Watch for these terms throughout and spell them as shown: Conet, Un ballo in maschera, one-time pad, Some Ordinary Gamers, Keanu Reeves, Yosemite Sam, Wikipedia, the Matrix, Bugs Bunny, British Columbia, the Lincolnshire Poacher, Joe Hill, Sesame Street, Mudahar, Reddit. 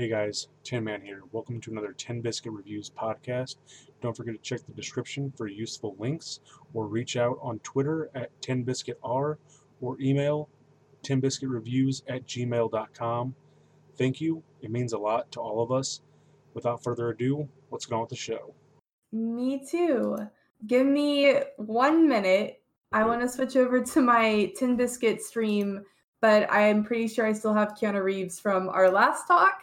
Hey guys, Tin Man here. Welcome to another 10 Biscuit Reviews podcast. Don't forget to check the description for useful links, or reach out on Twitter at 10BiscuitR, or email 10BiscuitReviews@gmail.com. Thank you. It means a lot to all of us. Without further ado, let's get on with the show. Me too. Give me 1 minute. I want to switch over to my 10 Biscuit stream, but I'm pretty sure I still have Keanu Reeves from our last talk.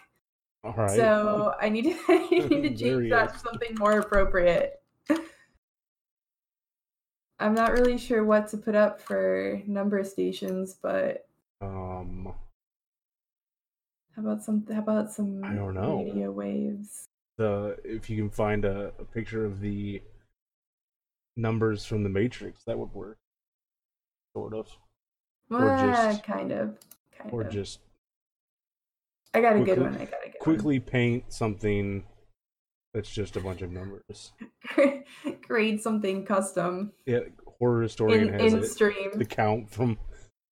All right. So I need to change that to something more appropriate. I'm not really sure what to put up for number stations, but how about some I don't know. Radio waves. If you can find a picture of the numbers from the Matrix, that would work. Sort of. Or kind of. Just I got a quickly, good one. Quickly paint something that's just a bunch of numbers. Grade something custom. Yeah, Horror Historian has in stream. The count from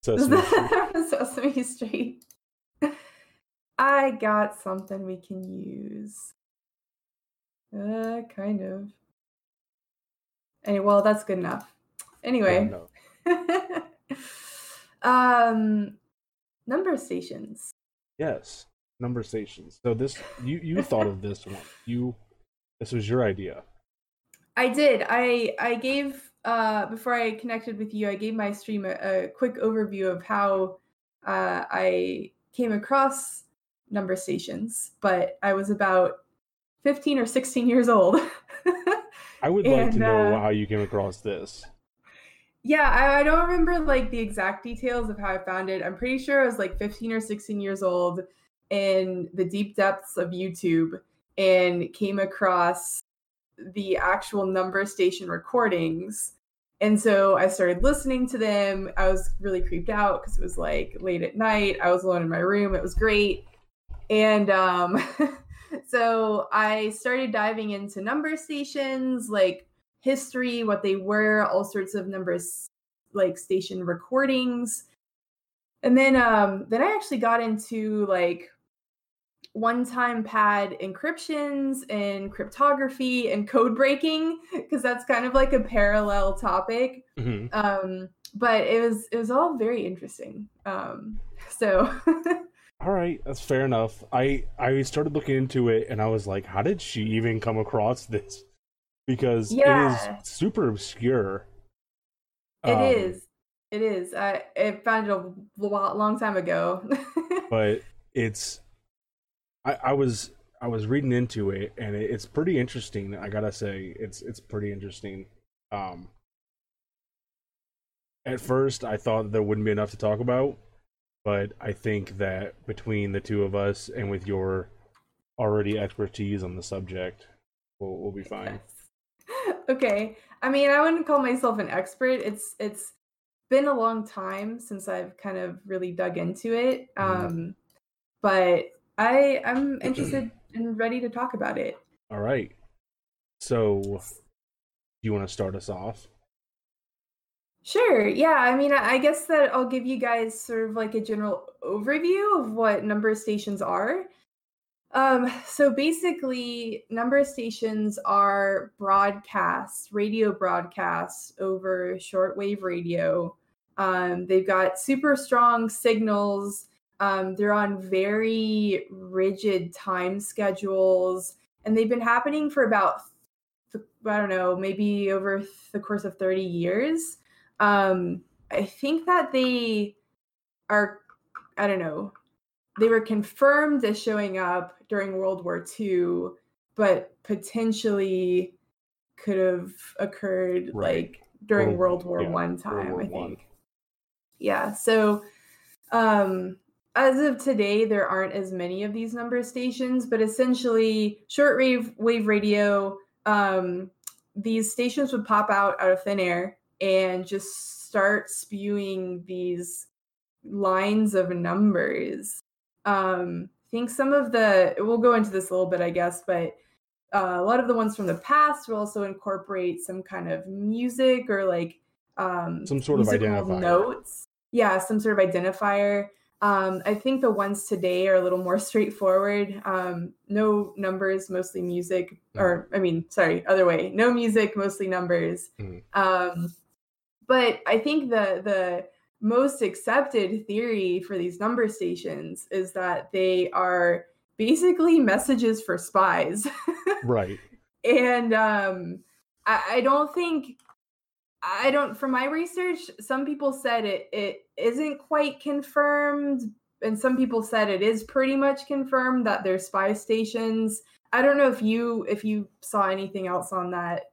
Sesame Street. Sesame Street. I got something we can use. Kind of. Anyway, well, that's good enough. Anyway. Yeah, no. Number stations. Yes, number stations. So this you thought of this one. This was your idea. I did. I gave before I connected with you, I gave my stream a quick overview of how I came across number stations, but I was about 15 or 16 years old. I would like to know how you came across this. Yeah, I don't remember like the exact details of how I found it. I'm pretty sure I was like 15 or 16 years old in the deep depths of YouTube and came across the actual number station recordings. And so I started listening to them. I was really creeped out because it was like late at night. I was alone in my room. It was great. And so I started diving into number stations, like history, what they were, all sorts of numbers, like station recordings. And then I actually got into like one-time pad encryptions and cryptography and code breaking, because that's kind of like a parallel topic. Mm-hmm. But it was all very interesting. All right, that's fair enough. I started looking into it and I was like, how did she even come across this? Because It is super obscure. It is. I found it a long time ago. But it's... I was reading into it, and it's pretty interesting. I gotta say, it's pretty interesting. At first, I thought there wouldn't be enough to talk about, but I think that between the two of us and with your already expertise on the subject, we'll be fine. Yes. Okay. I mean, I wouldn't call myself an expert. It's been a long time since I've kind of really dug into it. But I'm interested and ready to talk about it. All right. So, do you want to start us off? Sure. Yeah. I mean, I guess that I'll give you guys sort of like a general overview of what number stations are. So basically, number stations are broadcasts, radio broadcasts over shortwave radio. They've got super strong signals. They're on very rigid time schedules, and they've been happening for about, maybe over the course of 30 years. I think that they are, they were confirmed as showing up during World War II, but potentially could have occurred like during World War I time, World War I think. Yeah. So as of today, there aren't as many of these number stations, but essentially shortwave radio, these stations would pop out of thin air and just start spewing these lines of numbers. I think some of we'll go into this a little bit, I guess, but a lot of the ones from the past will also incorporate some kind of music or like some sort of identifier. Notes. Yeah, some sort of identifier. I think the ones today are a little more straightforward. No numbers, mostly music, or I mean, sorry, other way. No music, mostly numbers. But I think the most accepted theory for these number stations is that they are basically messages for spies. Right. And I don't think, from my research, some people said it isn't quite confirmed, and some people said it is pretty much confirmed that they're spy stations. I don't know if you saw anything else on that,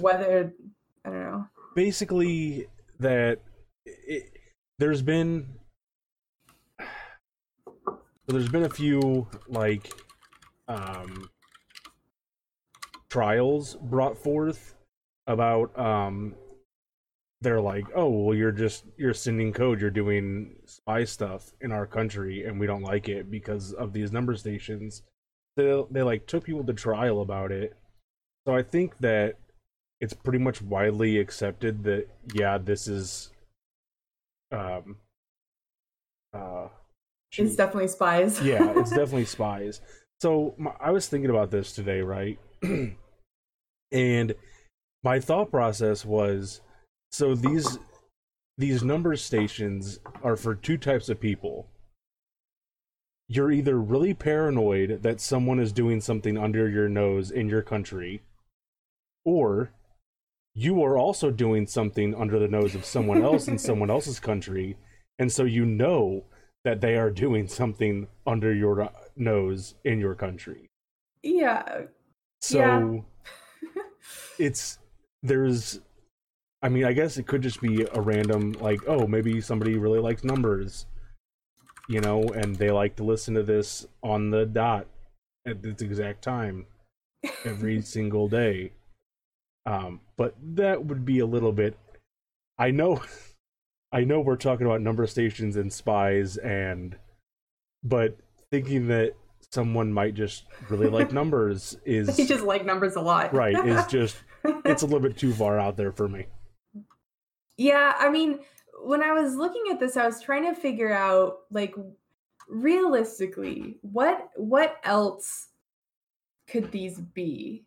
whether, I don't know. Basically, there's been a few, trials brought forth about they're like, oh well, you're sending code, you're doing spy stuff in our country, and we don't like it because of these number stations. They like took people to trial about it. So I think that it's pretty much widely accepted that this is it's definitely spies. Yeah, it's definitely spies. So I was thinking about this today, right? And my thought process was, so these number stations are for two types of people. You're either really paranoid that someone is doing something under your nose in your country, or you are also doing something under the nose of someone else in someone else's country, and so you know that they are doing something under your nose in your country. Yeah. So... yeah. I guess it could just be a random, maybe somebody really likes numbers, and they like to listen to this on the dot at this exact time every single day. But that would be a little bit, I know we're talking about number stations and spies, but thinking that someone might just really like numbers is... They just like numbers a lot. Right, it's a little bit too far out there for me. Yeah, when I was looking at this, I was trying to figure out, realistically, what else could these be?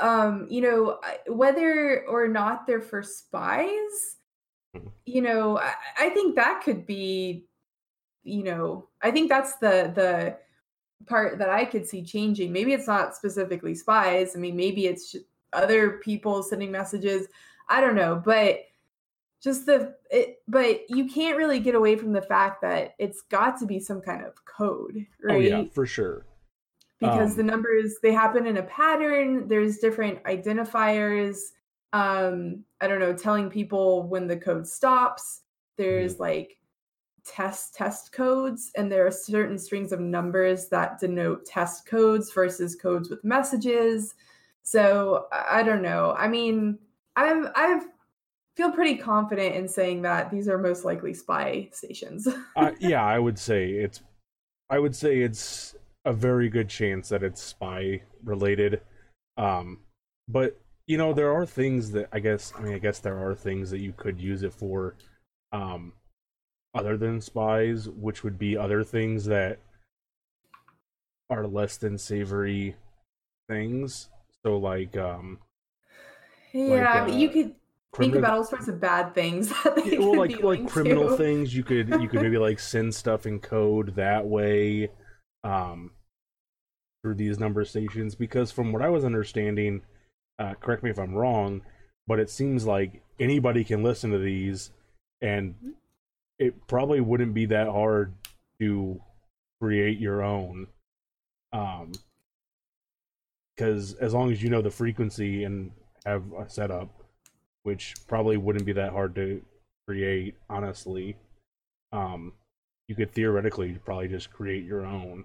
Whether or not they're for spies, I think that could be, I think that's the part that I could see changing. Maybe it's not specifically spies. Maybe it's other people sending messages. I don't know, but you can't really get away from the fact that it's got to be some kind of code, right? Oh yeah, for sure. Because the numbers, they happen in a pattern. There's different identifiers. I don't know, telling people when the code stops. There's test codes, and there are certain strings of numbers that denote test codes versus codes with messages. So I don't know. I feel pretty confident in saying that these are most likely spy stations. I would say it's a very good chance that it's spy related. But there are things that I guess there are things that you could use it for. Other than spies, which would be other things that are less than savory things. So you could think about all sorts of bad things that they could be linked criminal to. Things you could maybe send stuff in code that way through these number stations, because from what I was understanding, correct me if I'm wrong, but it seems like anybody can listen to these, and it probably wouldn't be that hard to create your own. Because as long as you know the frequency and have a setup, which probably wouldn't be that hard to create, honestly, you could theoretically probably just create your own.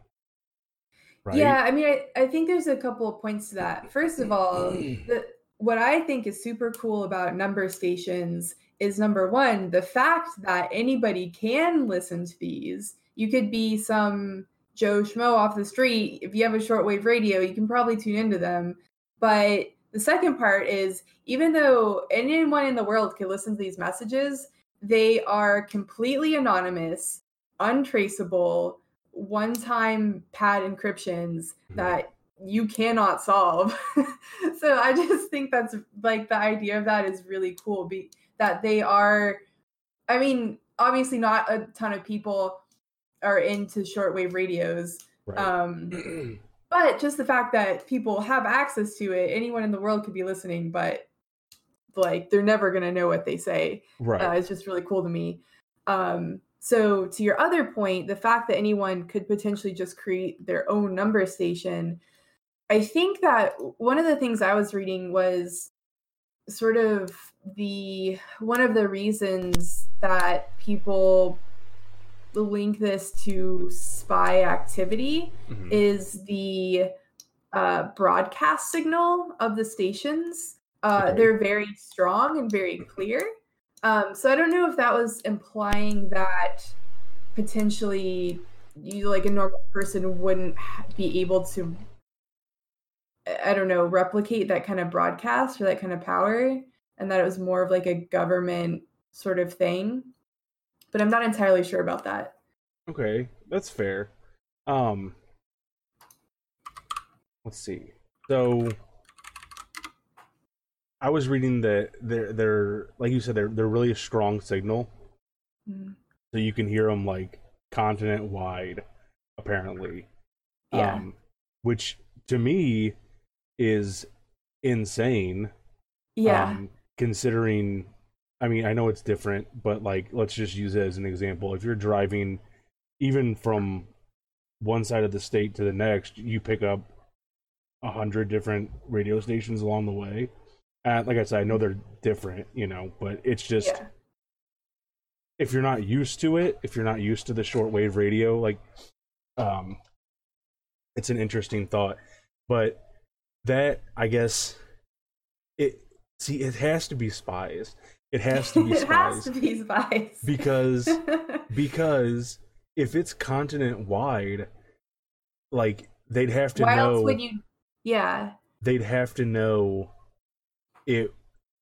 Right? Yeah, I think there's a couple of points to that. First of all, what I think is super cool about number stations is, number one, the fact that anybody can listen to these. You could be some Joe Schmo off the street. If you have a shortwave radio, you can probably tune into them. But the second part is, even though anyone in the world can listen to these messages, They are completely anonymous, untraceable, one-time pad encryptions that you cannot solve. So I just think that's like the idea of that is really cool. That they are, I mean, obviously not a ton of people are into shortwave radios, right. But just the fact that people have access to it, anyone in the world could be listening, but like they're never going to know what they say. Right. It's just really cool to me. So to your other point, the fact that anyone could potentially just create their own number station, I think that one of the things I was reading was sort of one of the reasons that people link this to spy activity is the broadcast signal of the stations. They're very strong and very clear. So I don't know if that was implying that potentially you, like a normal person, wouldn't be able to, I don't know, replicate that kind of broadcast or that kind of power, and that it was more of like a government sort of thing. But I'm not entirely sure about that. Okay, that's fair. Let's see. So I was reading that they're like you said, they're really a strong signal, so you can hear them like continent wide, apparently. Yeah. Which to me is insane. Yeah. Considering, I mean, I know it's different, but like let's just use it as an example. If you're driving, even from one side of the state to the next, you pick up 100 different radio stations along the way. Like I said, I know they're different, you know, but it's just, if you're not used to it, if you're not used to the shortwave radio, like, it's an interesting thought. But that, I guess, it has to be spies. It has to be spies. Because if it's continent-wide, like, they'd have to know. Why else would you, they'd have to know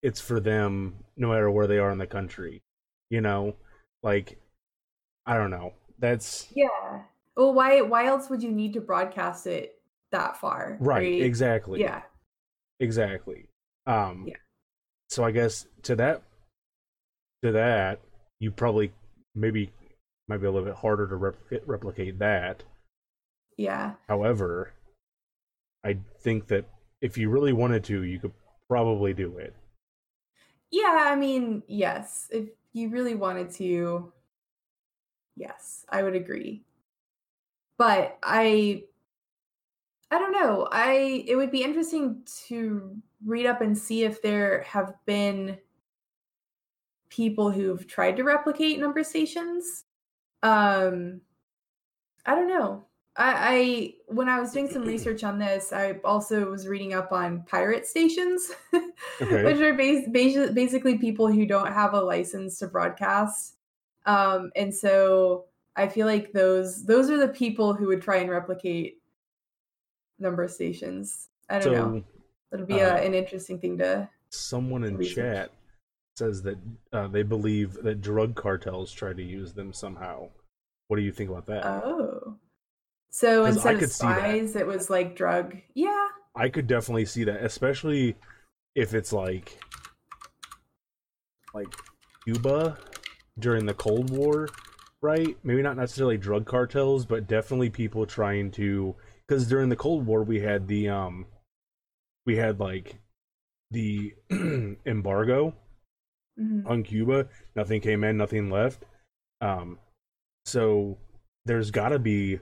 it's for them no matter where they are in the country, you know, like I don't know, that's well, why else would you need to broadcast it that far, right? exactly So I guess to that you probably might be a little bit harder to replicate that. However, I think that if you really wanted to, you could probably do it. Yeah, I mean, yes. If you really wanted to, yes, I would agree. But I don't know. It would be interesting to read up and see if there have been people who've tried to replicate number stations. I don't know. I when I was doing some research on this, I also was reading up on pirate stations, which are basically people who don't have a license to broadcast. And so I feel like those are the people who would try and replicate number stations. I don't know. It'll be an interesting thing to. Someone in research. Chat says that they believe that drug cartels try to use them somehow. What do you think about that? Oh. So instead of spies, it was like drug. Yeah. I could definitely see that, especially if it's like Cuba during the Cold War, right? Maybe not necessarily drug cartels, but definitely people trying to, because during the Cold War we had the embargo on Cuba. Nothing came in, nothing left. So there's got to be.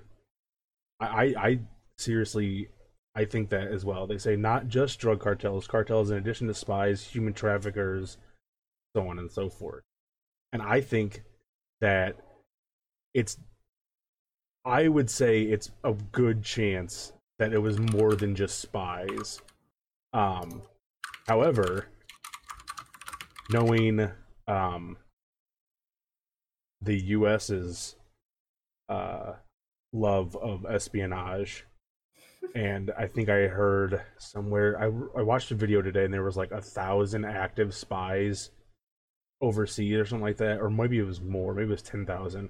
I seriously, I think that as well. They say not just drug cartels in addition to spies, human traffickers, so on and so forth. And I think that I would say it's a good chance that it was more than just spies. However, knowing the U.S.'s love of espionage, and I think I heard somewhere I watched a video today and there was like 1,000 active spies overseas or something like that, or maybe it was more. Maybe it was 10,000.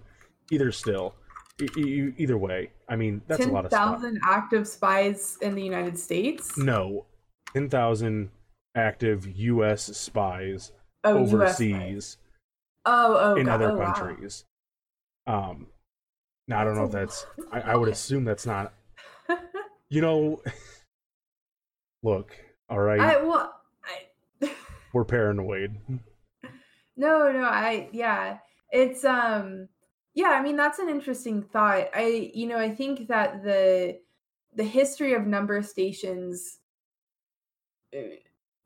Either way, I mean that's a lot of 10,000 active spies in the United States. No, 10,000 active U.S. spies overseas. In other countries. Wow. Now I don't know if that's. I would assume that's not. You know, look. All right. We're paranoid. I mean, that's an interesting thought. I think that the history of number stations,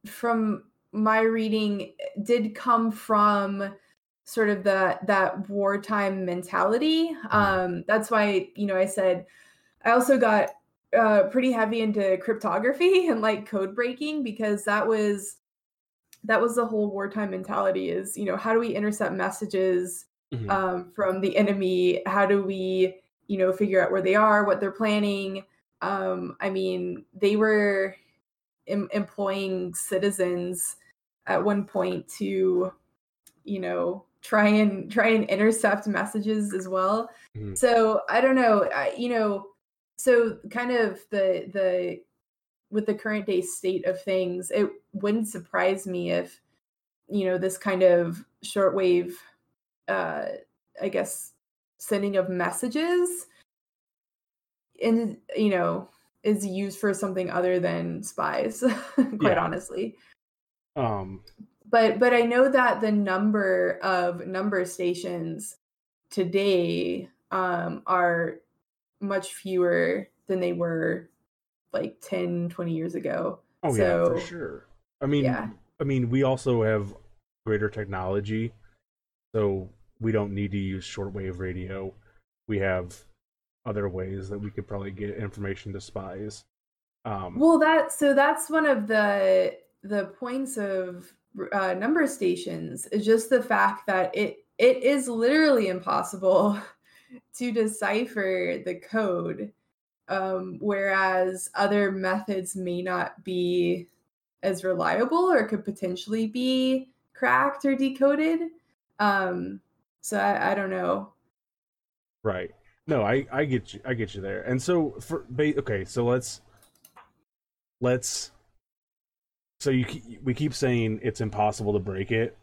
from my reading, did come from sort of that wartime mentality. That's why, I said, I also got pretty heavy into cryptography and like code breaking, because that was the whole wartime mentality is, how do we intercept messages from the enemy? How do we, figure out where they are, what they're planning? I mean, they were employing citizens at one point to, try and intercept messages as well. Mm-hmm. So I don't know, so kind of with the current day state of things, it wouldn't surprise me if, this kind of shortwave, I guess, sending of messages and, is used for something other than spies, quite honestly. But I know that the number of number stations today are much fewer than they were like 10, 20 years ago. Oh, so, yeah, for sure. I mean, we also have greater technology, so we don't need to use shortwave radio. We have other ways that we could probably get information to spies. That's one of the points of number stations, is just the fact that it is literally impossible to decipher the code, whereas other methods may not be as reliable or could potentially be cracked or decoded. So I don't know. Right. No, I get you. I get you there. And so we keep saying it's impossible to break it.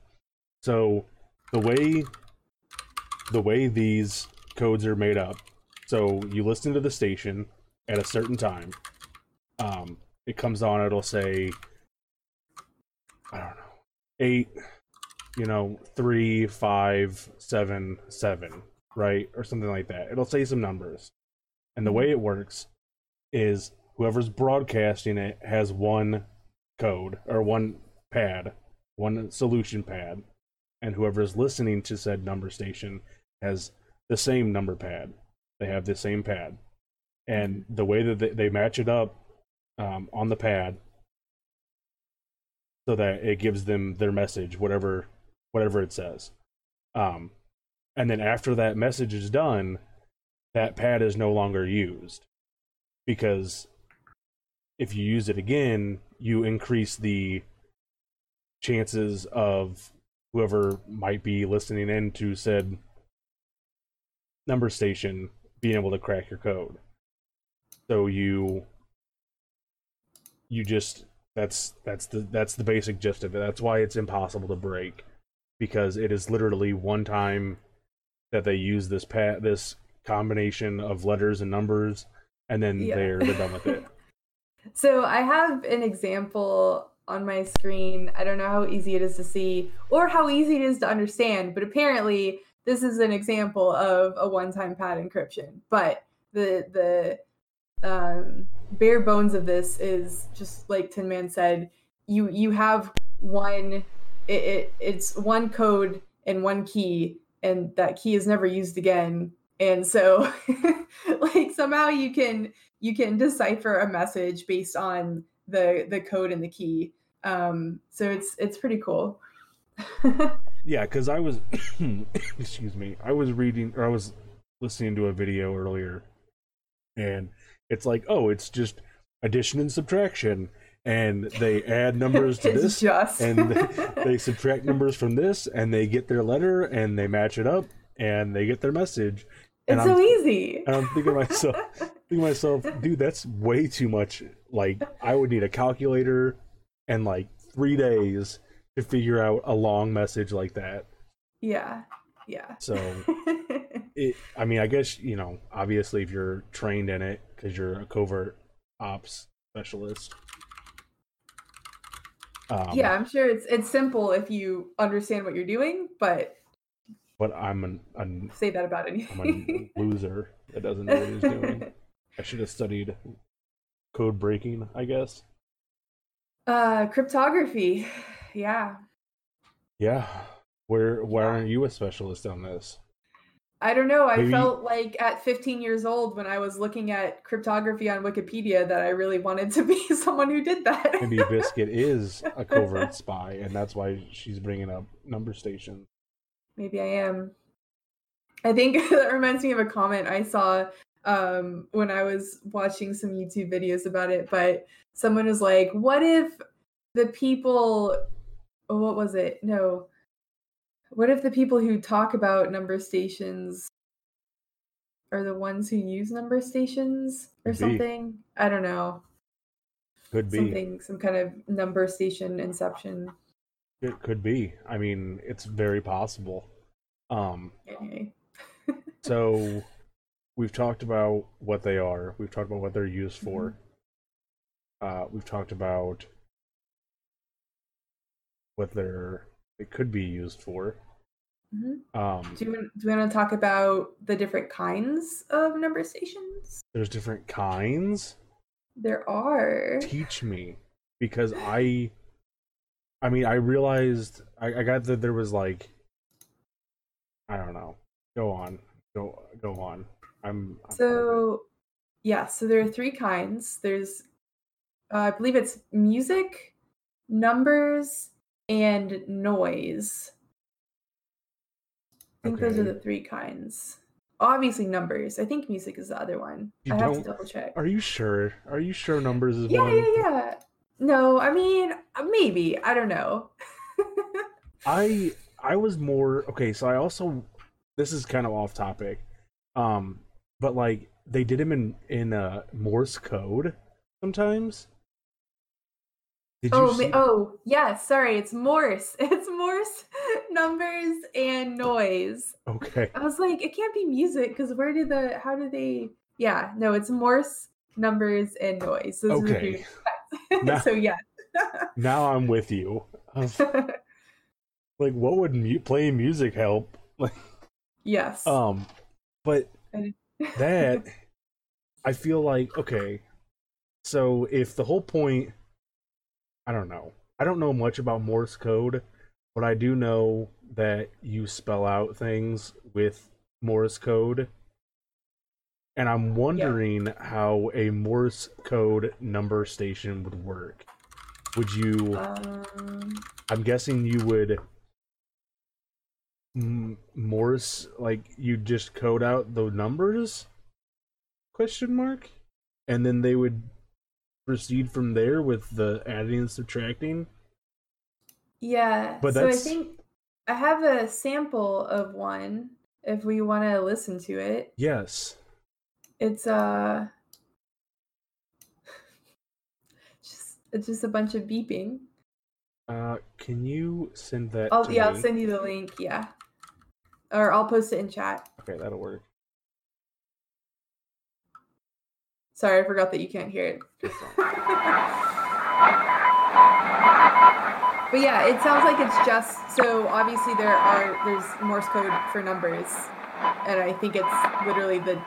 So the way these codes are made up, so you listen to the station at a certain time. It comes on. It'll say, I don't know, 8, 3, 5, 7, 7, right, or something like that. It'll say some numbers, and the way it works is whoever's broadcasting it has one code or one pad, one solution pad, and whoever's listening to said number station has the same number pad. They have the same pad, and the way that they match it up on the pad, so that it gives them their message, whatever it says. And then after that message is done, that pad is no longer used, because if you use it again, you increase the chances of whoever might be listening in to said number station being able to crack your code. So you just that's the basic gist of it. That's why it's impossible to break, because it is literally one time that they use this combination of letters and numbers, and then they're done with it. So I have an example on my screen. I don't know how easy it is to see or how easy it is to understand, but apparently this is an example of a one-time pad encryption. But the bare bones of this is just like Tin Man said, you have one, it's one code and one key, and that key is never used again. And so like somehow you can decipher a message based on the code and the key. So it's pretty cool. Yeah, because I was excuse me, I was listening to a video earlier, and it's like, oh, it's just addition and subtraction, and they add numbers to this and they subtract numbers from this, and they get their letter and they match it up and they get their message. It's so easy. And I'm thinking to myself, dude, that's way too much. Like, I would need a calculator and like 3 days to figure out a long message like that. Yeah. Yeah. So, I mean, I guess, you know, obviously if you're trained in it, because you're a covert ops specialist. Yeah, I'm sure it's simple if you understand what you're doing, but I'm say that about anything. I'm a loser that doesn't know what he's doing. I should have studied code breaking, I guess. Cryptography, yeah. Yeah, why aren't you a specialist on this? I don't know. I felt like at 15 years old when I was looking at cryptography on Wikipedia that I really wanted to be someone who did that. Maybe Biscuit is a covert spy, and that's why she's bringing up number stations. Maybe I am. I think that reminds me of a comment I saw when I was watching some YouTube videos about it. But someone was like, what if the people... Oh, what was it? No. What if the people who talk about number stations are the ones who use number stations or something? I don't know. Could be. Some kind of number station inception. It could be. I mean, it's very possible. Anyway. So we've talked about what they are. We've talked about what they're used for. Mm-hmm. We've talked about what they could be used for. Mm-hmm. Do you want to talk about the different kinds of number stations? There's different kinds? There are. Teach me. Because I mean, I realized I got that there was like, I don't know. Go on. I'm so, yeah. So there are three kinds. There's, I believe it's music, numbers, and noise. I think those are the three kinds. Obviously, numbers. I think music is the other one. I have to double check. Are you sure? Numbers is one? Yeah. No, I mean, maybe. I don't know. I was more... Okay, so I also... This is kind of off topic. But, like, they did them in Morse code sometimes. Did you see... Oh, yeah, sorry. It's Morse. It's Morse, numbers, and noise. Okay. I was like, it can't be music, because how do they... Yeah, no, it's Morse, numbers, and noise. Those are the three. Now, so yeah. Now I'm with you. Like, what would playing music help? Like, yes. But that I feel like So if the whole point, I don't know much about Morse code, but I do know that you spell out things with Morse code. And I'm wondering how a Morse code number station would work. Would you... I'm guessing you would... Morse... Like, you just code out the numbers? ? And then they would proceed from there with the adding and subtracting? Yeah. But that's... So I think I have a sample of one, if we want to listen to it. Yes. It's just a bunch of beeping. Can you send that to me? I'll send you the link, yeah. Or I'll post it in chat. Okay, that'll work. Sorry, I forgot that you can't hear it. But yeah, it sounds like it's just, so obviously there's Morse code for numbers. And I think it's literally the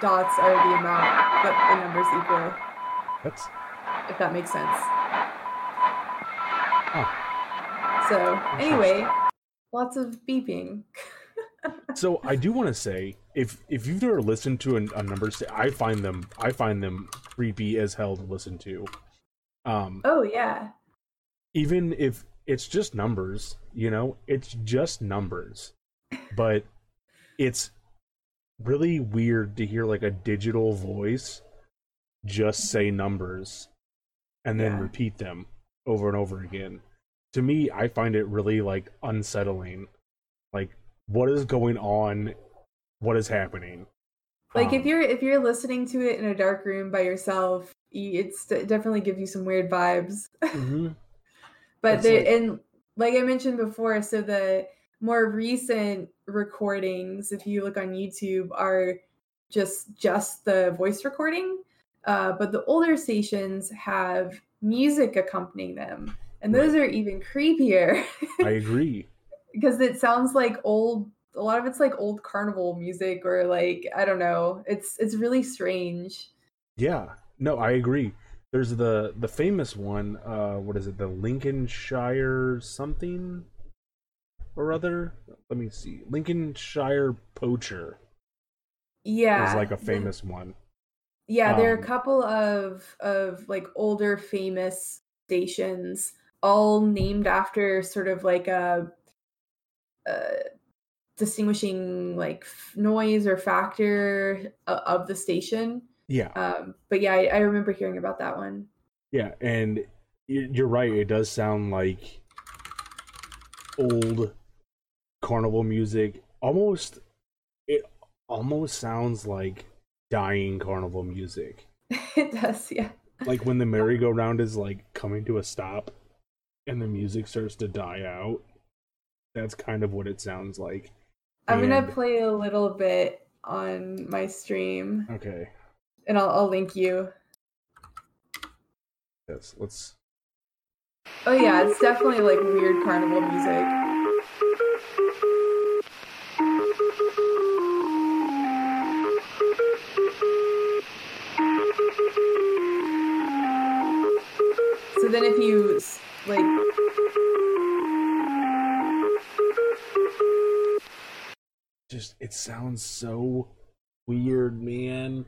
dots are the amount, but the numbers equal. If that makes sense. Oh. So, anyway, lots of beeping. So I do want to say, if you've never listened to a number, I find them creepy as hell to listen to. Oh yeah. Even if it's just numbers, it's just numbers, but it's really weird to hear like a digital voice just say numbers and then repeat them over and over again. To me, I find it really, like, unsettling. Like, what is going on? What is happening? Like, if you're listening to it in a dark room by yourself, it definitely gives you some weird vibes. Mm-hmm. But and like I mentioned before, so the more recent recordings, if you look on YouTube, are just the voice recording. But the older stations have music accompanying them, and those are even creepier. I agree. Because it sounds like a lot of it's like old carnival music, or like, I don't know. It's really strange. Yeah. No, I agree. There's the famous one, what is it? The Lincolnshire something or other? Let me see. Lincolnshire Poacher. Yeah. Is like a famous one. Yeah, there are a couple of like older famous stations, all named after sort of like a distinguishing like noise or factor of the station. Yeah. But yeah, I remember hearing about that one. Yeah, and you're right. It does sound like old carnival music. It almost sounds like dying carnival music. It does, yeah. Like when the merry-go-round is like coming to a stop and the music starts to die out. That's kind of what it sounds like. I'm going to play a little bit on my stream. Okay. And I'll link you. Yes, let's... Oh yeah, it's definitely like weird carnival music. So then if you just, it sounds so weird, man.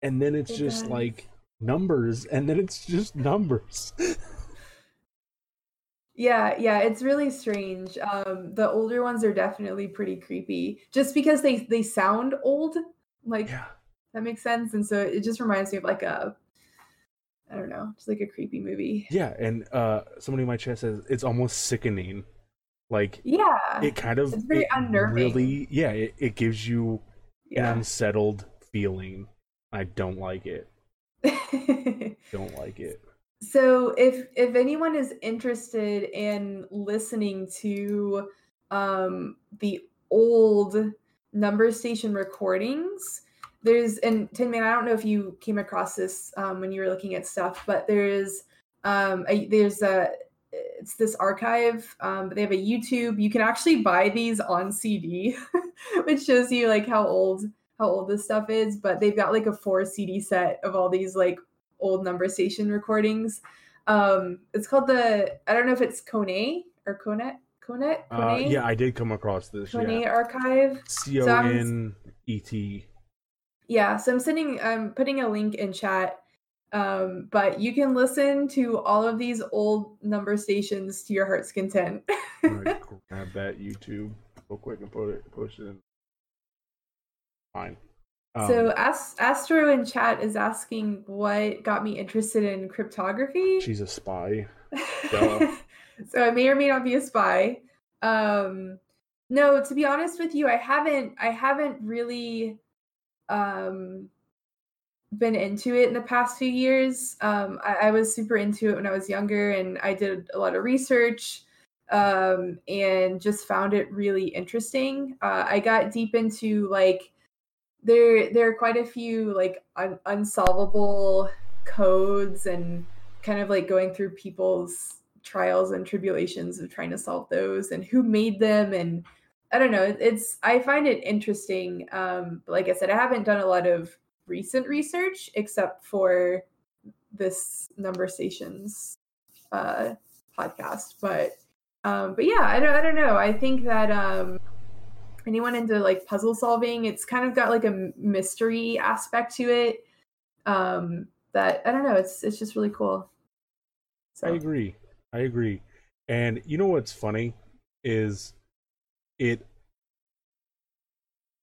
And then it's just like numbers, and then it's just numbers. yeah, it's really strange. The older ones are definitely pretty creepy, just because they sound old. Like, that makes sense. And so it just reminds me of like a, I don't know, just like a creepy movie. Yeah, and somebody in my chat says it's almost sickening. Like, it kind of, it's very unnerving. Really, it gives you an unsettled feeling. I don't like it. Don't like it. So if anyone is interested in listening to the old number station recordings, and Tin Man, I don't know if you came across this when you were looking at stuff, but it's this archive, but they have a YouTube. You can actually buy these on CD, which shows you like how old this stuff is, but they've got like a 4 CD set of all these like old number station recordings. It's called I don't know if it's Conet or Conet. Yeah, I did come across this. Conet archive. Conet. Yeah, so I'm putting a link in chat, but you can listen to all of these old number stations to your heart's content. All right, cool. Grab that YouTube real quick and post it in. Fine. So Astro in chat is asking what got me interested in cryptography. She's a spy. So I may or may not be a spy. No, to be honest with you, I haven't really been into it in the past few years. I was super into it when I was younger, and I did a lot of research and just found it really interesting. I got deep into like, there are quite a few like unsolvable codes, and kind of like going through people's trials and tribulations of trying to solve those and who made them. And I don't know, I find it interesting. But like I said, I haven't done a lot of recent research except for this number stations podcast. But yeah, I don't know. I think that, anyone into like puzzle solving, it's kind of got like a mystery aspect to it that I don't know, it's just really cool. So. I agree. And you know what's funny is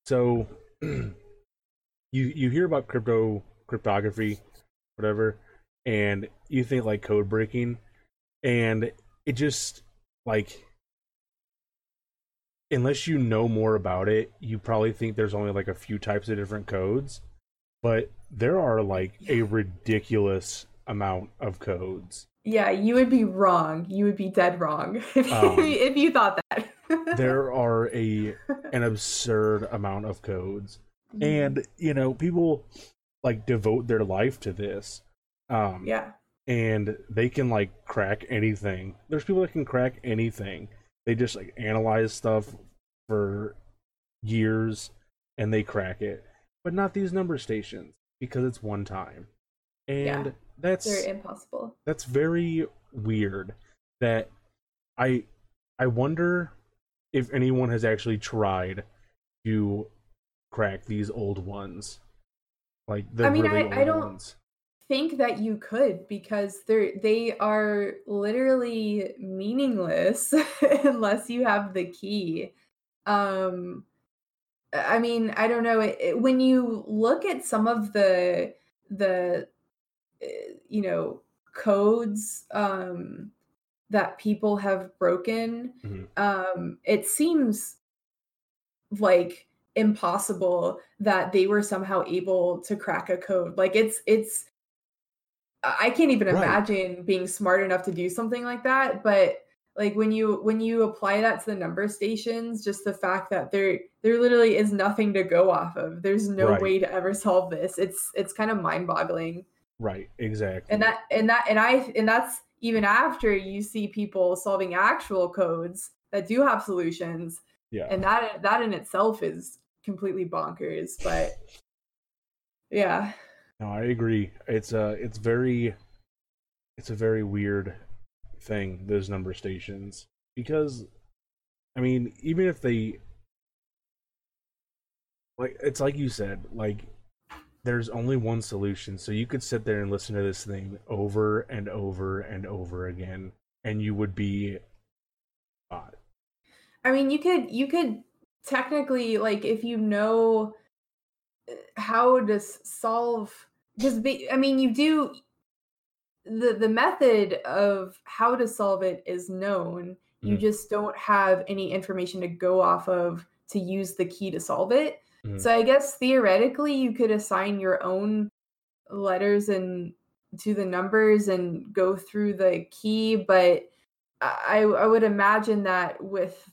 you hear about cryptography whatever, and you think like code breaking, and it just like, unless you know more about it, you probably think there's only like a few types of different codes, but there are like a ridiculous amount of codes. Yeah, you would be wrong. You would be dead wrong if you thought that. There are an absurd amount of codes. And, you know, people like devote their life to this. Yeah. And they can like crack anything. There's people that can crack anything. They just like analyze stuff for years and they crack it. But not these number stations, because it's one time. And yeah, that's very impossible. That's very weird. That I wonder if anyone has actually tried to crack these old ones, like the I don't think that you could, because they are literally meaningless unless you have the key. I mean, I don't know, when you look at some of the you know, codes that people have broken, it seems like impossible that they were somehow able to crack a code. Like it's I can't even imagine being smart enough to do something like that. But like when you apply that to the number stations, just the fact that there literally is nothing to go off of. There's no way to ever solve this. It's kind of mind-boggling. Right, exactly. And that's even after you see people solving actual codes that do have solutions. Yeah. And that in itself is completely bonkers, but yeah. No, I agree. It's a very weird thing, those number stations, because I mean, even if they, like, it's like you said, like there's only one solution, so you could sit there and listen to this thing over and over and over again, and you would be caught. I mean, you could technically, like, if you know how to solve, the method of how to solve it is known. Mm-hmm. You just don't have any information to go off of to use the key to solve it. Mm-hmm. So I guess theoretically you could assign your own letters and to the numbers and go through the key, but I would imagine that with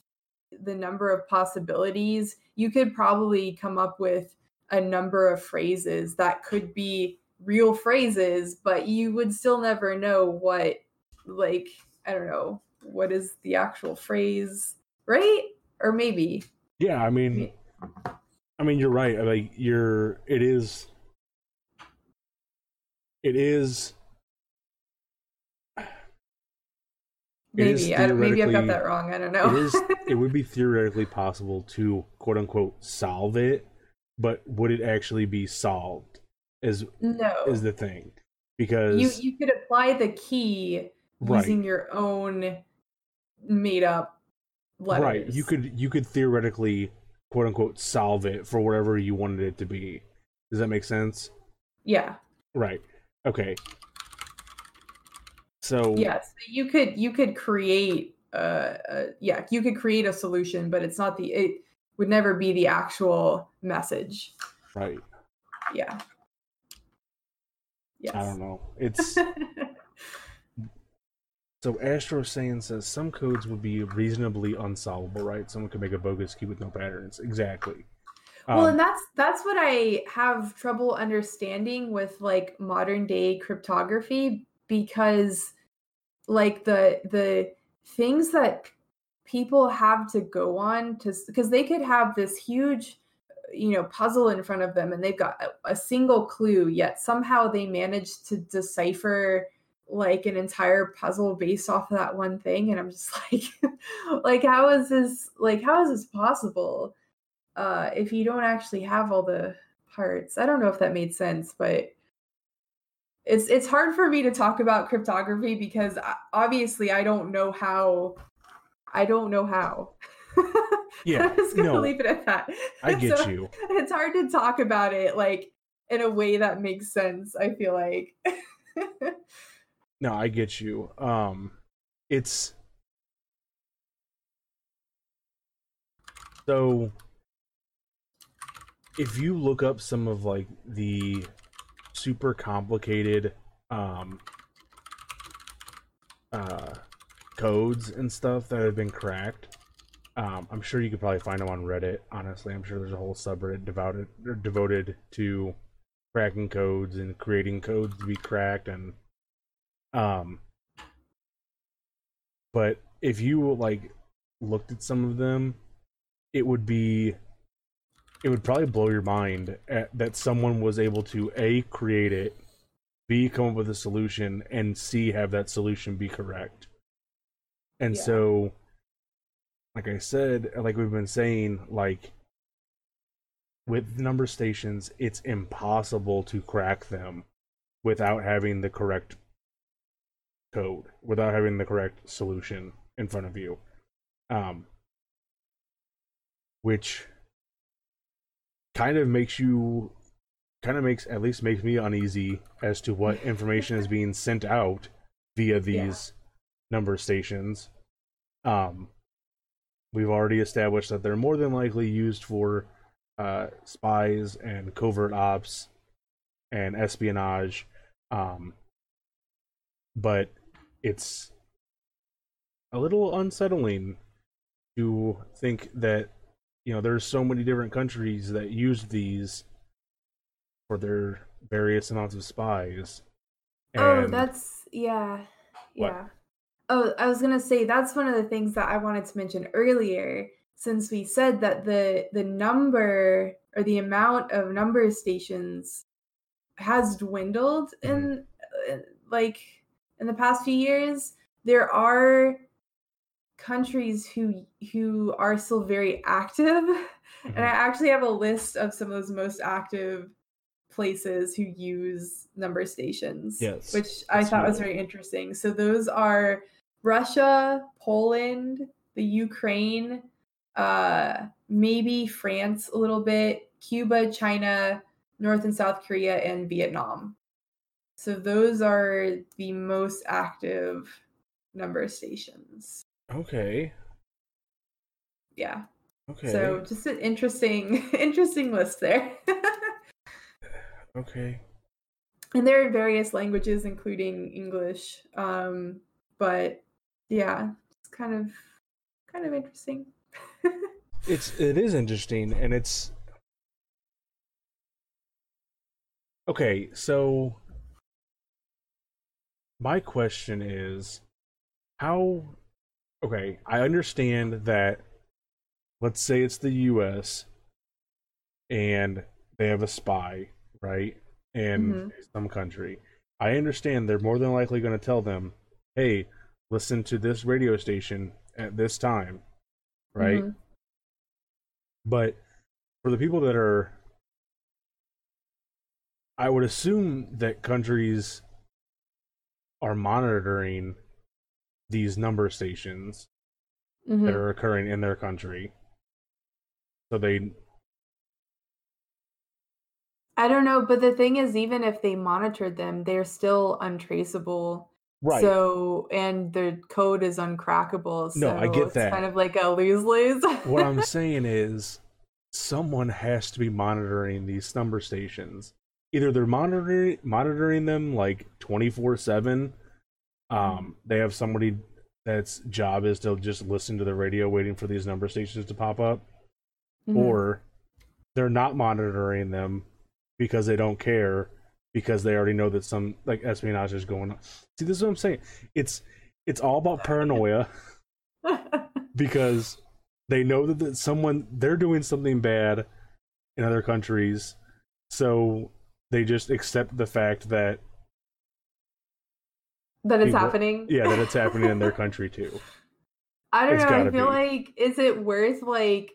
the number of possibilities, you could probably come up with a number of phrases that could be real phrases, but you would still never know what, like, I don't know, what is the actual phrase, right? Or maybe. Yeah, I mean, you're right. Like, Maybe I've got that wrong. I don't know. It would be theoretically possible to, quote unquote, solve it, but would it actually be solved? Is the thing, because you could apply the key using your own made up letters. Right. You could theoretically, quote unquote, solve it for whatever you wanted it to be. Does that make sense? Yeah. Right. Okay. So yes, you could create a solution, but it's not it would never be the actual message. Right. Yeah. Yes. I don't know. It's so Astro Saiyan says some codes would be reasonably unsolvable, right? Someone could make a bogus key with no patterns. Exactly. Well, and that's what I have trouble understanding with, like, modern day cryptography, because, like, the things that people have to go on to, because they could have this huge, you know, puzzle in front of them, and they've got a single clue, yet somehow they managed to decipher, like, an entire puzzle based off of that one thing. And I'm just like, how is this possible if you don't actually have all the parts? I don't know if that made sense, but it's hard for me to talk about cryptography because obviously I don't know how. Yeah, I'm just gonna leave it at that. I get you. It's hard to talk about it. Like, in a way that makes sense, I feel like. No, I get you. It's so if you look up some of like the super complicated codes and stuff that have been cracked, I'm sure you could probably find them on Reddit. Honestly, I'm sure there's a whole subreddit devoted to cracking codes and creating codes to be cracked. And but if you like looked at some of them, it would probably blow your mind that someone was able to A, create it, B, come up with a solution, and C, have that solution be correct. And so, like I said, like we've been saying, like with number stations, it's impossible to crack them without having the correct code, without having the correct solution in front of you. Which kind of makes me uneasy as to what information is being sent out via these number stations. We've already established that they're more than likely used for spies and covert ops and espionage, but it's a little unsettling to think that, you know, there's so many different countries that use these for their various amounts of spies. Oh, I was going to say, that's one of the things that I wanted to mention earlier, since we said that the number or the amount of number stations has dwindled in the past few years. There are countries who are still very active, and I actually have a list of some of those most active places who use number stations, which I thought was very interesting. So those are Russia, Poland, the Ukraine, maybe France a little bit, Cuba, China, North and South Korea, and Vietnam. So those are the most active number stations. Okay. Yeah. Okay. So just an interesting list there. Okay. And they're in various languages, including English. But yeah, it's kind of interesting. It is interesting, and it's okay. So my question is, how? Okay, I understand that. Let's say it's the U.S. and they have a spy, right? And some country. I understand they're more than likely going to tell them, hey, listen to this radio station at this time, right? But for the people that are, I would assume that countries are monitoring these number stations that are occurring in their country. So I don't know, but the thing is, even if they monitored them, they're still untraceable. Right. So, and their code is uncrackable. So no, I get that. It's kind of like a lose-lose. What I'm saying is, someone has to be monitoring these number stations. Either they're monitoring them like 24/7. They have somebody that's job is to just listen to the radio, waiting for these number stations to pop up, or they're not monitoring them because they don't care, because they already know that some like espionage is going on. See, this is what I'm saying. It's all about paranoia because they know that they're doing something bad in other countries, so they just accept the fact that it's happening. Yeah, that it's happening in their country too. I don't know. I feel like, is it worth like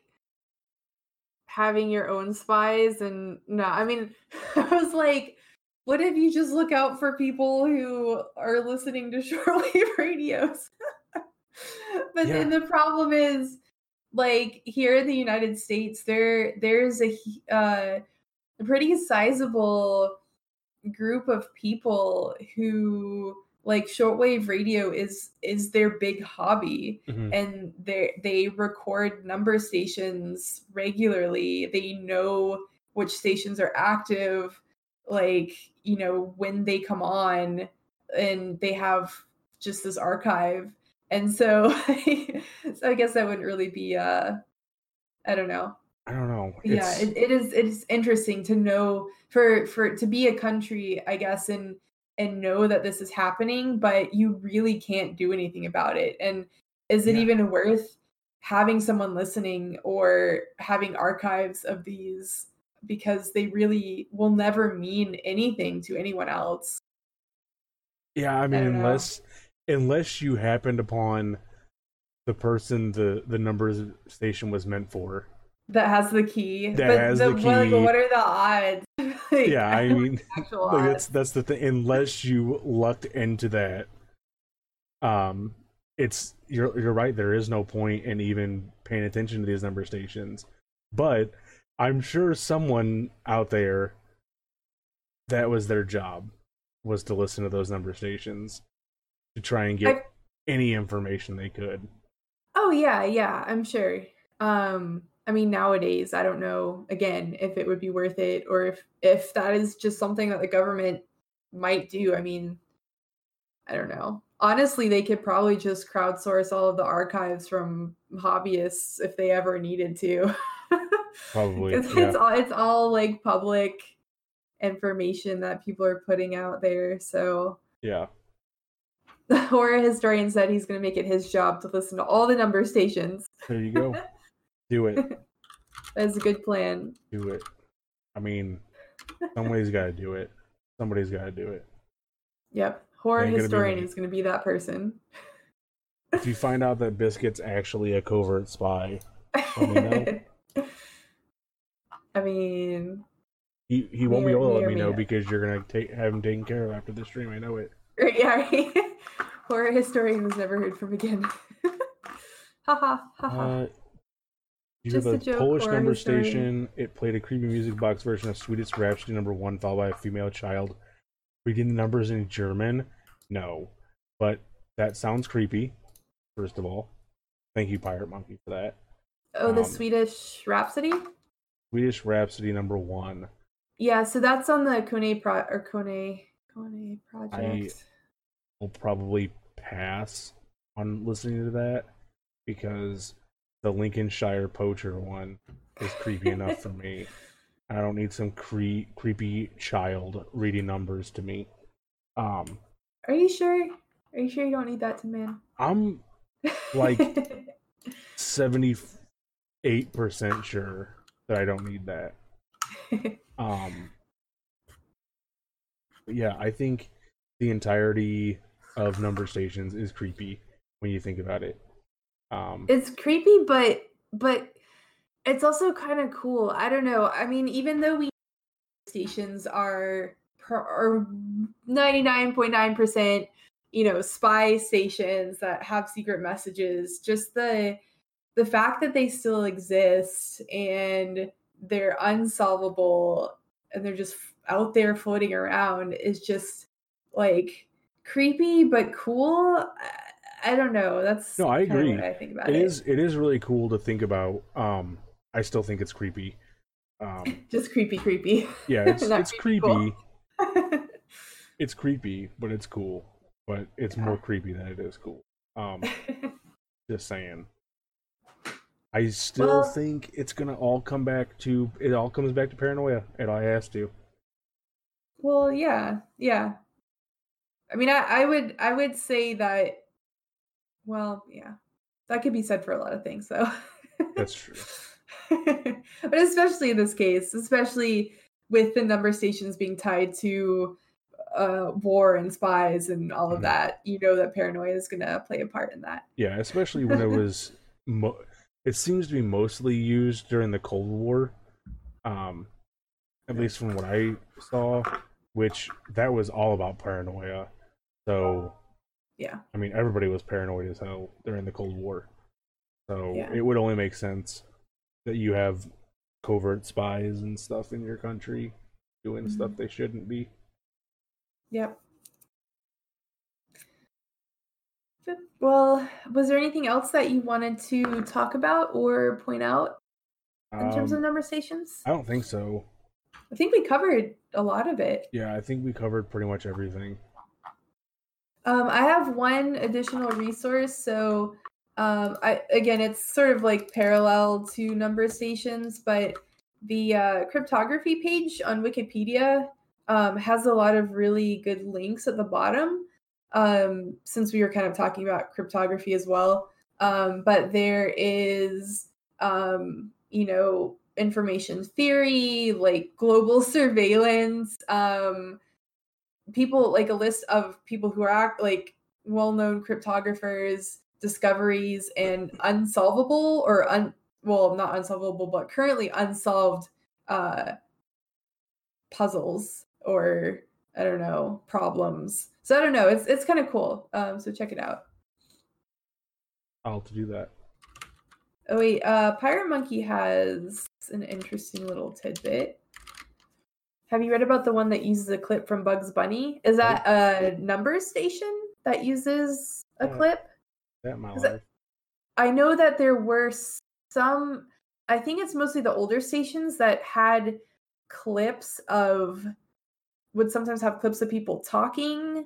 having your own spies? And no, I mean, I was like, what if you just look out for people who are listening to shortwave radios? But then the problem is, like, here in the United States, there's a a pretty sizable group of people who like shortwave radio is their big hobby, mm-hmm. and they record number stations regularly. They know which stations are active, like, you know, when they come on, and they have just this archive. And so, so I guess that wouldn't really be, I don't know. Yeah, it is interesting to know for to be a country, I guess, and know that this is happening, but you really can't do anything about it. And is it even worth having someone listening or having archives of these, because they really will never mean anything to anyone else? Yeah, I mean, unless you happened upon the person the numbers station was meant for. That has the key. That has the key. Like, what are the odds? Like, yeah, I mean, like, that's the thing. Unless you lucked into that, it's you're right. There is no point in even paying attention to these number stations. But I'm sure someone out there, that was their job, was to listen to those number stations to try and get any information they could. Oh yeah, I'm sure. I mean, nowadays, I don't know, again, if it would be worth it or if that is just something that the government might do. I mean, I don't know. Honestly, they could probably just crowdsource all of the archives from hobbyists if they ever needed to. Probably. It's all like public information that people are putting out there. So yeah. The horror historian said he's going to make it his job to listen to all the number stations. There you go. Do it. That's a good plan. Do it. I mean, somebody's got to do it. Yep. Horror historian is going to be that person. If you find out that Biscuit's actually a covert spy, let me know. I mean, he won't be able to let me know because you're going to have him taken care of after the stream. I know it. Right. Horror historian was never heard from again. Ha ha. You hear the Polish number station. It played a creepy music box version of Swedish Rhapsody #1, followed by a female child reading the numbers in German. No, but that sounds creepy. First of all, thank you, Pirate Monkey, for that. Oh, the Swedish Rhapsody. Swedish Rhapsody #1. Yeah, so that's on the Conet project. I will probably pass on listening to that because the Lincolnshire Poacher one is creepy enough for me. I don't need some creepy child reading numbers to me. Are you sure? Are you sure you don't need that to man? I'm like 78% sure that I don't need that. Yeah, I think the entirety of number stations is creepy when you think about it. It's creepy, but it's also kind of cool. I don't know. I mean, even though we stations are 99.9%, you know, spy stations that have secret messages, just the fact that they still exist and they're unsolvable and they're just out there floating around is just like creepy but cool. I don't know. That's no. I agree. What I think about it. It is really cool to think about. I still think it's creepy. Just creepy. Yeah, it's creepy. Cool. It's creepy, but it's cool. But it's more creepy than it is cool. Just saying. I still think it's gonna all come back to. It all comes back to paranoia. It all has to. Well, yeah. I mean, I would say that. Well, yeah, that could be said for a lot of things, though. That's true. But especially in this case, especially with the number stations being tied to war and spies and all of that, you know that paranoia is going to play a part in that. Yeah, especially when it was... it seems to be mostly used during the Cold War, at least from what I saw, which that was all about paranoia. So... yeah. I mean, everybody was paranoid as hell during the Cold War. So it would only make sense that you have covert spies and stuff in your country doing stuff they shouldn't be. Yep. Well, was there anything else that you wanted to talk about or point out in terms of number stations? I don't think so. I think we covered a lot of it. Yeah, I think we covered pretty much everything. I have one additional resource. So, it's sort of like parallel to number stations, but the cryptography page on Wikipedia has a lot of really good links at the bottom. Since we were kind of talking about cryptography as well, but there is, information theory, like global surveillance, people like a list of people who are like well-known cryptographers, discoveries, and unsolvable or not unsolvable, but currently unsolved puzzles or problems. So I don't know. It's kind of cool. So check it out. I'll have to do that. Oh wait, Pirate Monkey has an interesting little tidbit. Have you read about the one that uses a clip from Bugs Bunny? Is that a number station that uses a clip? That my life. I know that there were some. I think it's mostly the older stations that had clips of. Would sometimes have clips of people talking.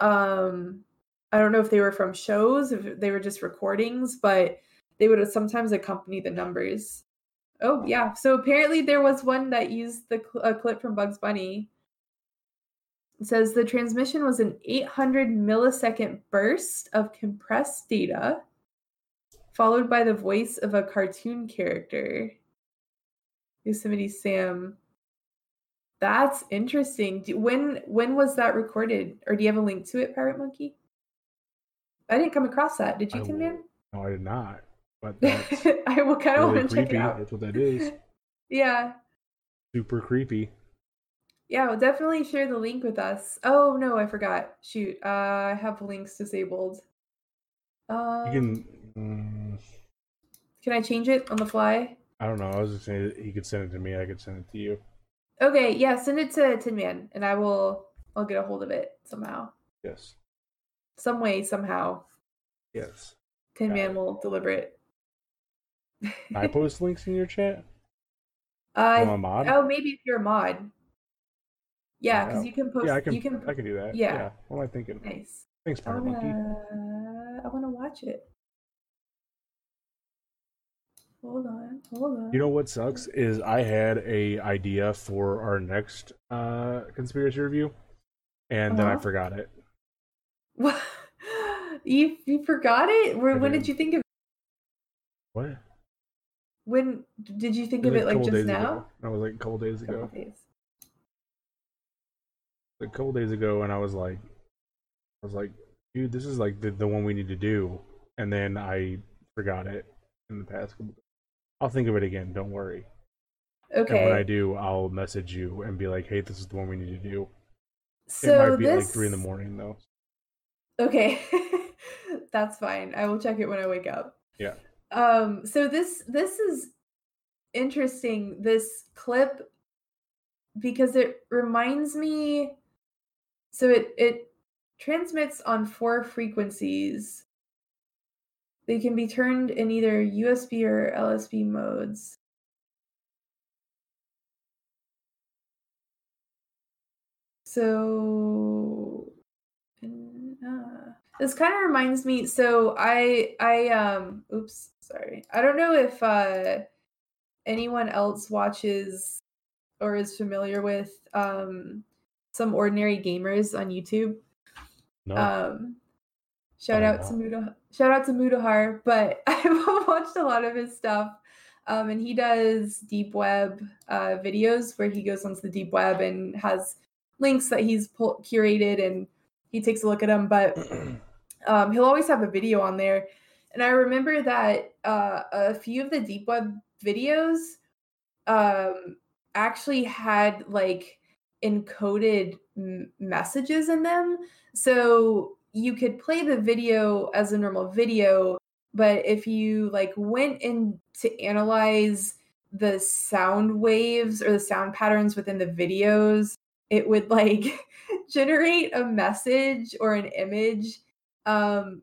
I don't know if they were from shows, if they were just recordings, but they would sometimes accompany the numbers. Oh, yeah. So apparently there was one that used a clip from Bugs Bunny. It says the transmission was an 800 millisecond burst of compressed data, followed by the voice of a cartoon character. Yosemite Sam. That's interesting. When was that recorded? Or do you have a link to it, Pirate Monkey? I didn't come across that. Did you, Tim Man? No, I did not. But that's I will kind of really want to check it out. That's what that is. Yeah. Super creepy. Yeah, well, definitely share the link with us. Oh, no, I forgot. Shoot. I have links disabled. You can... Can I change it on the fly? I don't know. I was just saying he could send it to me. I could send it to you. Okay, yeah, send it to Tin Man, and I'll get a hold of it somehow. Yes. Some way, somehow. Yes. Tin Man will deliver it. I post links in your chat? I'm a mod? Oh, maybe if you're a mod. Yeah, because you can post... Yeah, I can do that. Yeah. What am I thinking? Nice. Thanks, Pirate Monkey. I want to watch it. Hold on. You know what sucks is I had a idea for our next conspiracy review, and then I forgot it. What? You forgot it? When did you think of it? What? When did you think of it? Like just now? That was like a couple days ago. Like a couple days ago, and I was like, dude, this is like the one we need to do, and then I forgot it in the past. I'll think of it again, don't worry. Okay. And when I do, I'll message you and be like, hey, this is the one we need to do. So it might be like 3 in the morning, though. Okay. That's fine. I will check it when I wake up. Yeah. So this is interesting, this clip, because it reminds me... So it transmits on 4 frequencies. They can be turned in either USB or LSB modes. So this kind of reminds me. So I oops, sorry. I don't know if anyone else watches or is familiar with Some Ordinary Gamers on YouTube. No. Shout out to Mudahar, but I've watched a lot of his stuff, and he does deep web videos where he goes onto the deep web and has links that he's curated, and he takes a look at them. But he'll always have a video on there, and I remember that a few of the deep web videos actually had like encoded messages in them, so. You could play the video as a normal video, but if you like went in to analyze the sound waves or the sound patterns within the videos, it would like generate a message or an image. And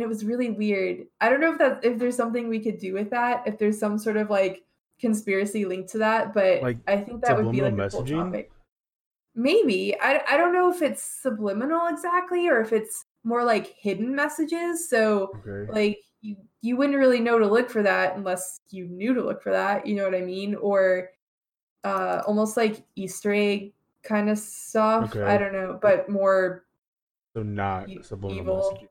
it was really weird. I don't know if there's something we could do with that, if there's some sort of like conspiracy linked to that, but like, I think that would be like a cool topic. Maybe. I don't know if it's subliminal exactly, or if it's more like hidden messages. So like you wouldn't really know to look for that unless you knew to look for that. You know what I mean? Or almost like Easter egg kind of stuff. Okay. I don't know, but more. So not subliminal evil. Messaging.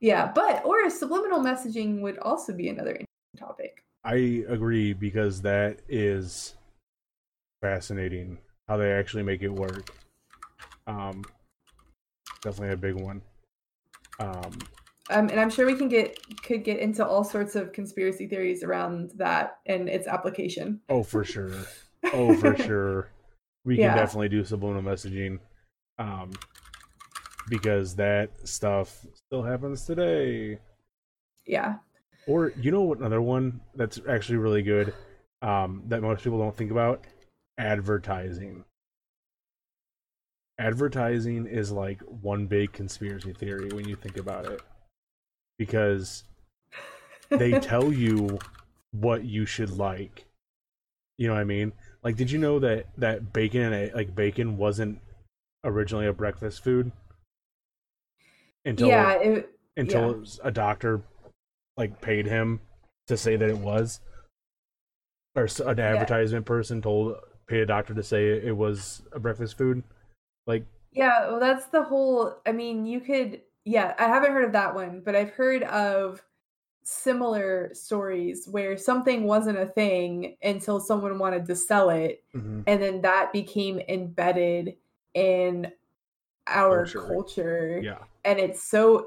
Yeah, but or subliminal messaging would also be another interesting topic. I agree, because that is fascinating how they actually make it work. Definitely a big one. And I'm sure we can get into all sorts of conspiracy theories around that and its application. Oh, for sure. We can definitely do subliminal messaging. Because that stuff still happens today. Yeah. Or you know what, another one that's actually really good that most people don't think about? Advertising. Advertising is like one big conspiracy theory when you think about it. Because they tell you what you should like. You know what I mean? Like, did you know that bacon wasn't originally a breakfast food? Until a doctor like paid him to say that it was, or an advertisement person paid a doctor to say it was a breakfast food. Like, yeah, well, that's the whole. I mean, I haven't heard of that one, but I've heard of similar stories where something wasn't a thing until someone wanted to sell it, and then that became embedded in our culture. Yeah. And it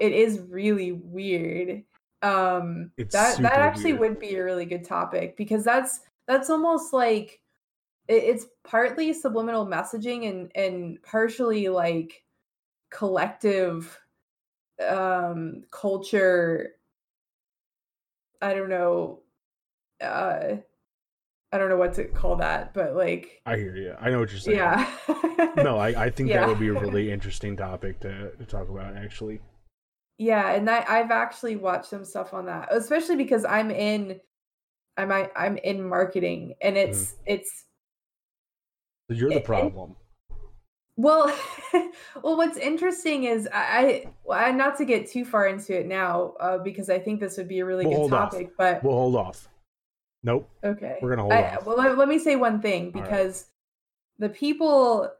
is really weird. That actually weird. Would be a really good topic, because that's almost like it's partly subliminal messaging and partially like collective culture. I don't know what to call that, but like... I hear you. I know what you're saying. Yeah. No, I think that would be a really interesting topic to talk about, actually. Yeah, and I've actually watched some stuff on that, especially because I'm in marketing, and it's... So you're the problem. Well, what's interesting is I not to get too far into it now, because I think this would be a really good topic, but... We'll hold off. Nope. Okay. We're going to hold off. Well, let me say one thing, because the people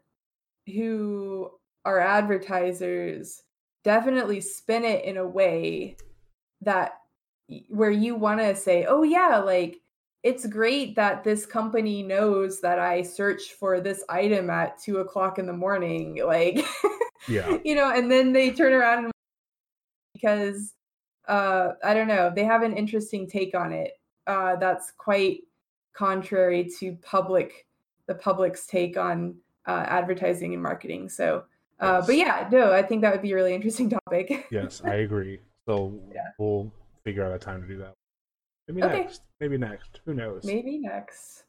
who are advertisers definitely spin it in a way that where you want to say, oh yeah, like it's great that this company knows that I searched for this item at 2:00 in the morning. Like, yeah, you know, and then they turn around because I don't know, they have an interesting take on it. That's quite contrary to the public's take on advertising and marketing. So, yes. But yeah, no, I think that would be a really interesting topic. Yes, I agree. So We'll figure out a time to do that. Maybe next. Who knows? Maybe next.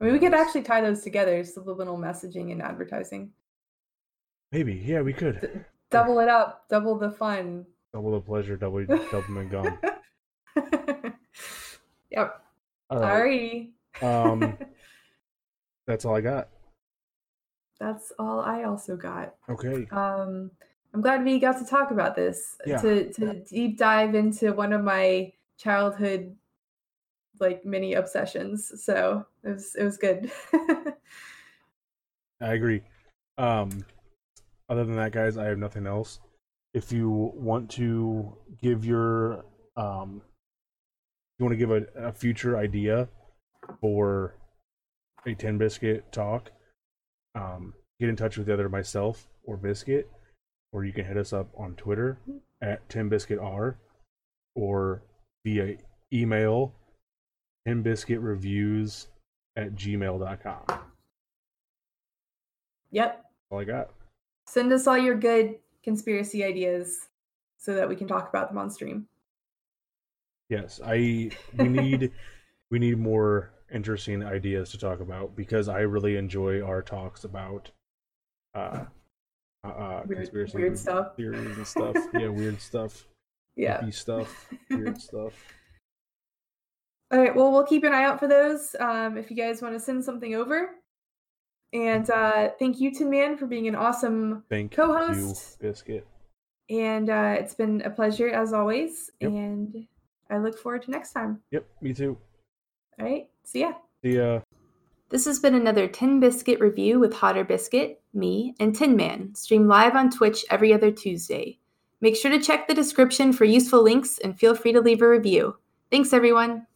I mean, we could actually tie those together, subliminal messaging and advertising. Maybe, yeah, we could. Double it up. Double the fun. Double the pleasure. Double my gum. Yep. All right. That's all I got. That's all I also got. Okay. I'm glad we got to talk about this. Yeah. To deep dive into one of my childhood like mini obsessions. So it was good. I agree. Other than that, guys, I have nothing else. If you want to give your a future idea for a 10 biscuit talk, get in touch with either myself or Biscuit, or you can hit us up on Twitter at 10biscuitr, or via email 10biscuitreviews@gmail.com. Yep. All I got. Send us all your good conspiracy ideas so that we can talk about them on stream. Yes, we need we need more interesting ideas to talk about, because I really enjoy our talks about conspiracy weird stuff. Theories and stuff. Yeah, weird stuff. Yeah. Creepy stuff. Weird stuff. All right, well, we'll keep an eye out for those if you guys want to send something over. And thank you, Tin Man, for being an awesome co-host. Thank you, Biscuit. And it's been a pleasure, as always. Yep. And I look forward to next time. Yep, me too. All right, see ya. See ya. This has been another Tin Biscuit Review with Hotter Biscuit, me, and Tin Man, streamed live on Twitch every other Tuesday. Make sure to check the description for useful links, and feel free to leave a review. Thanks, everyone.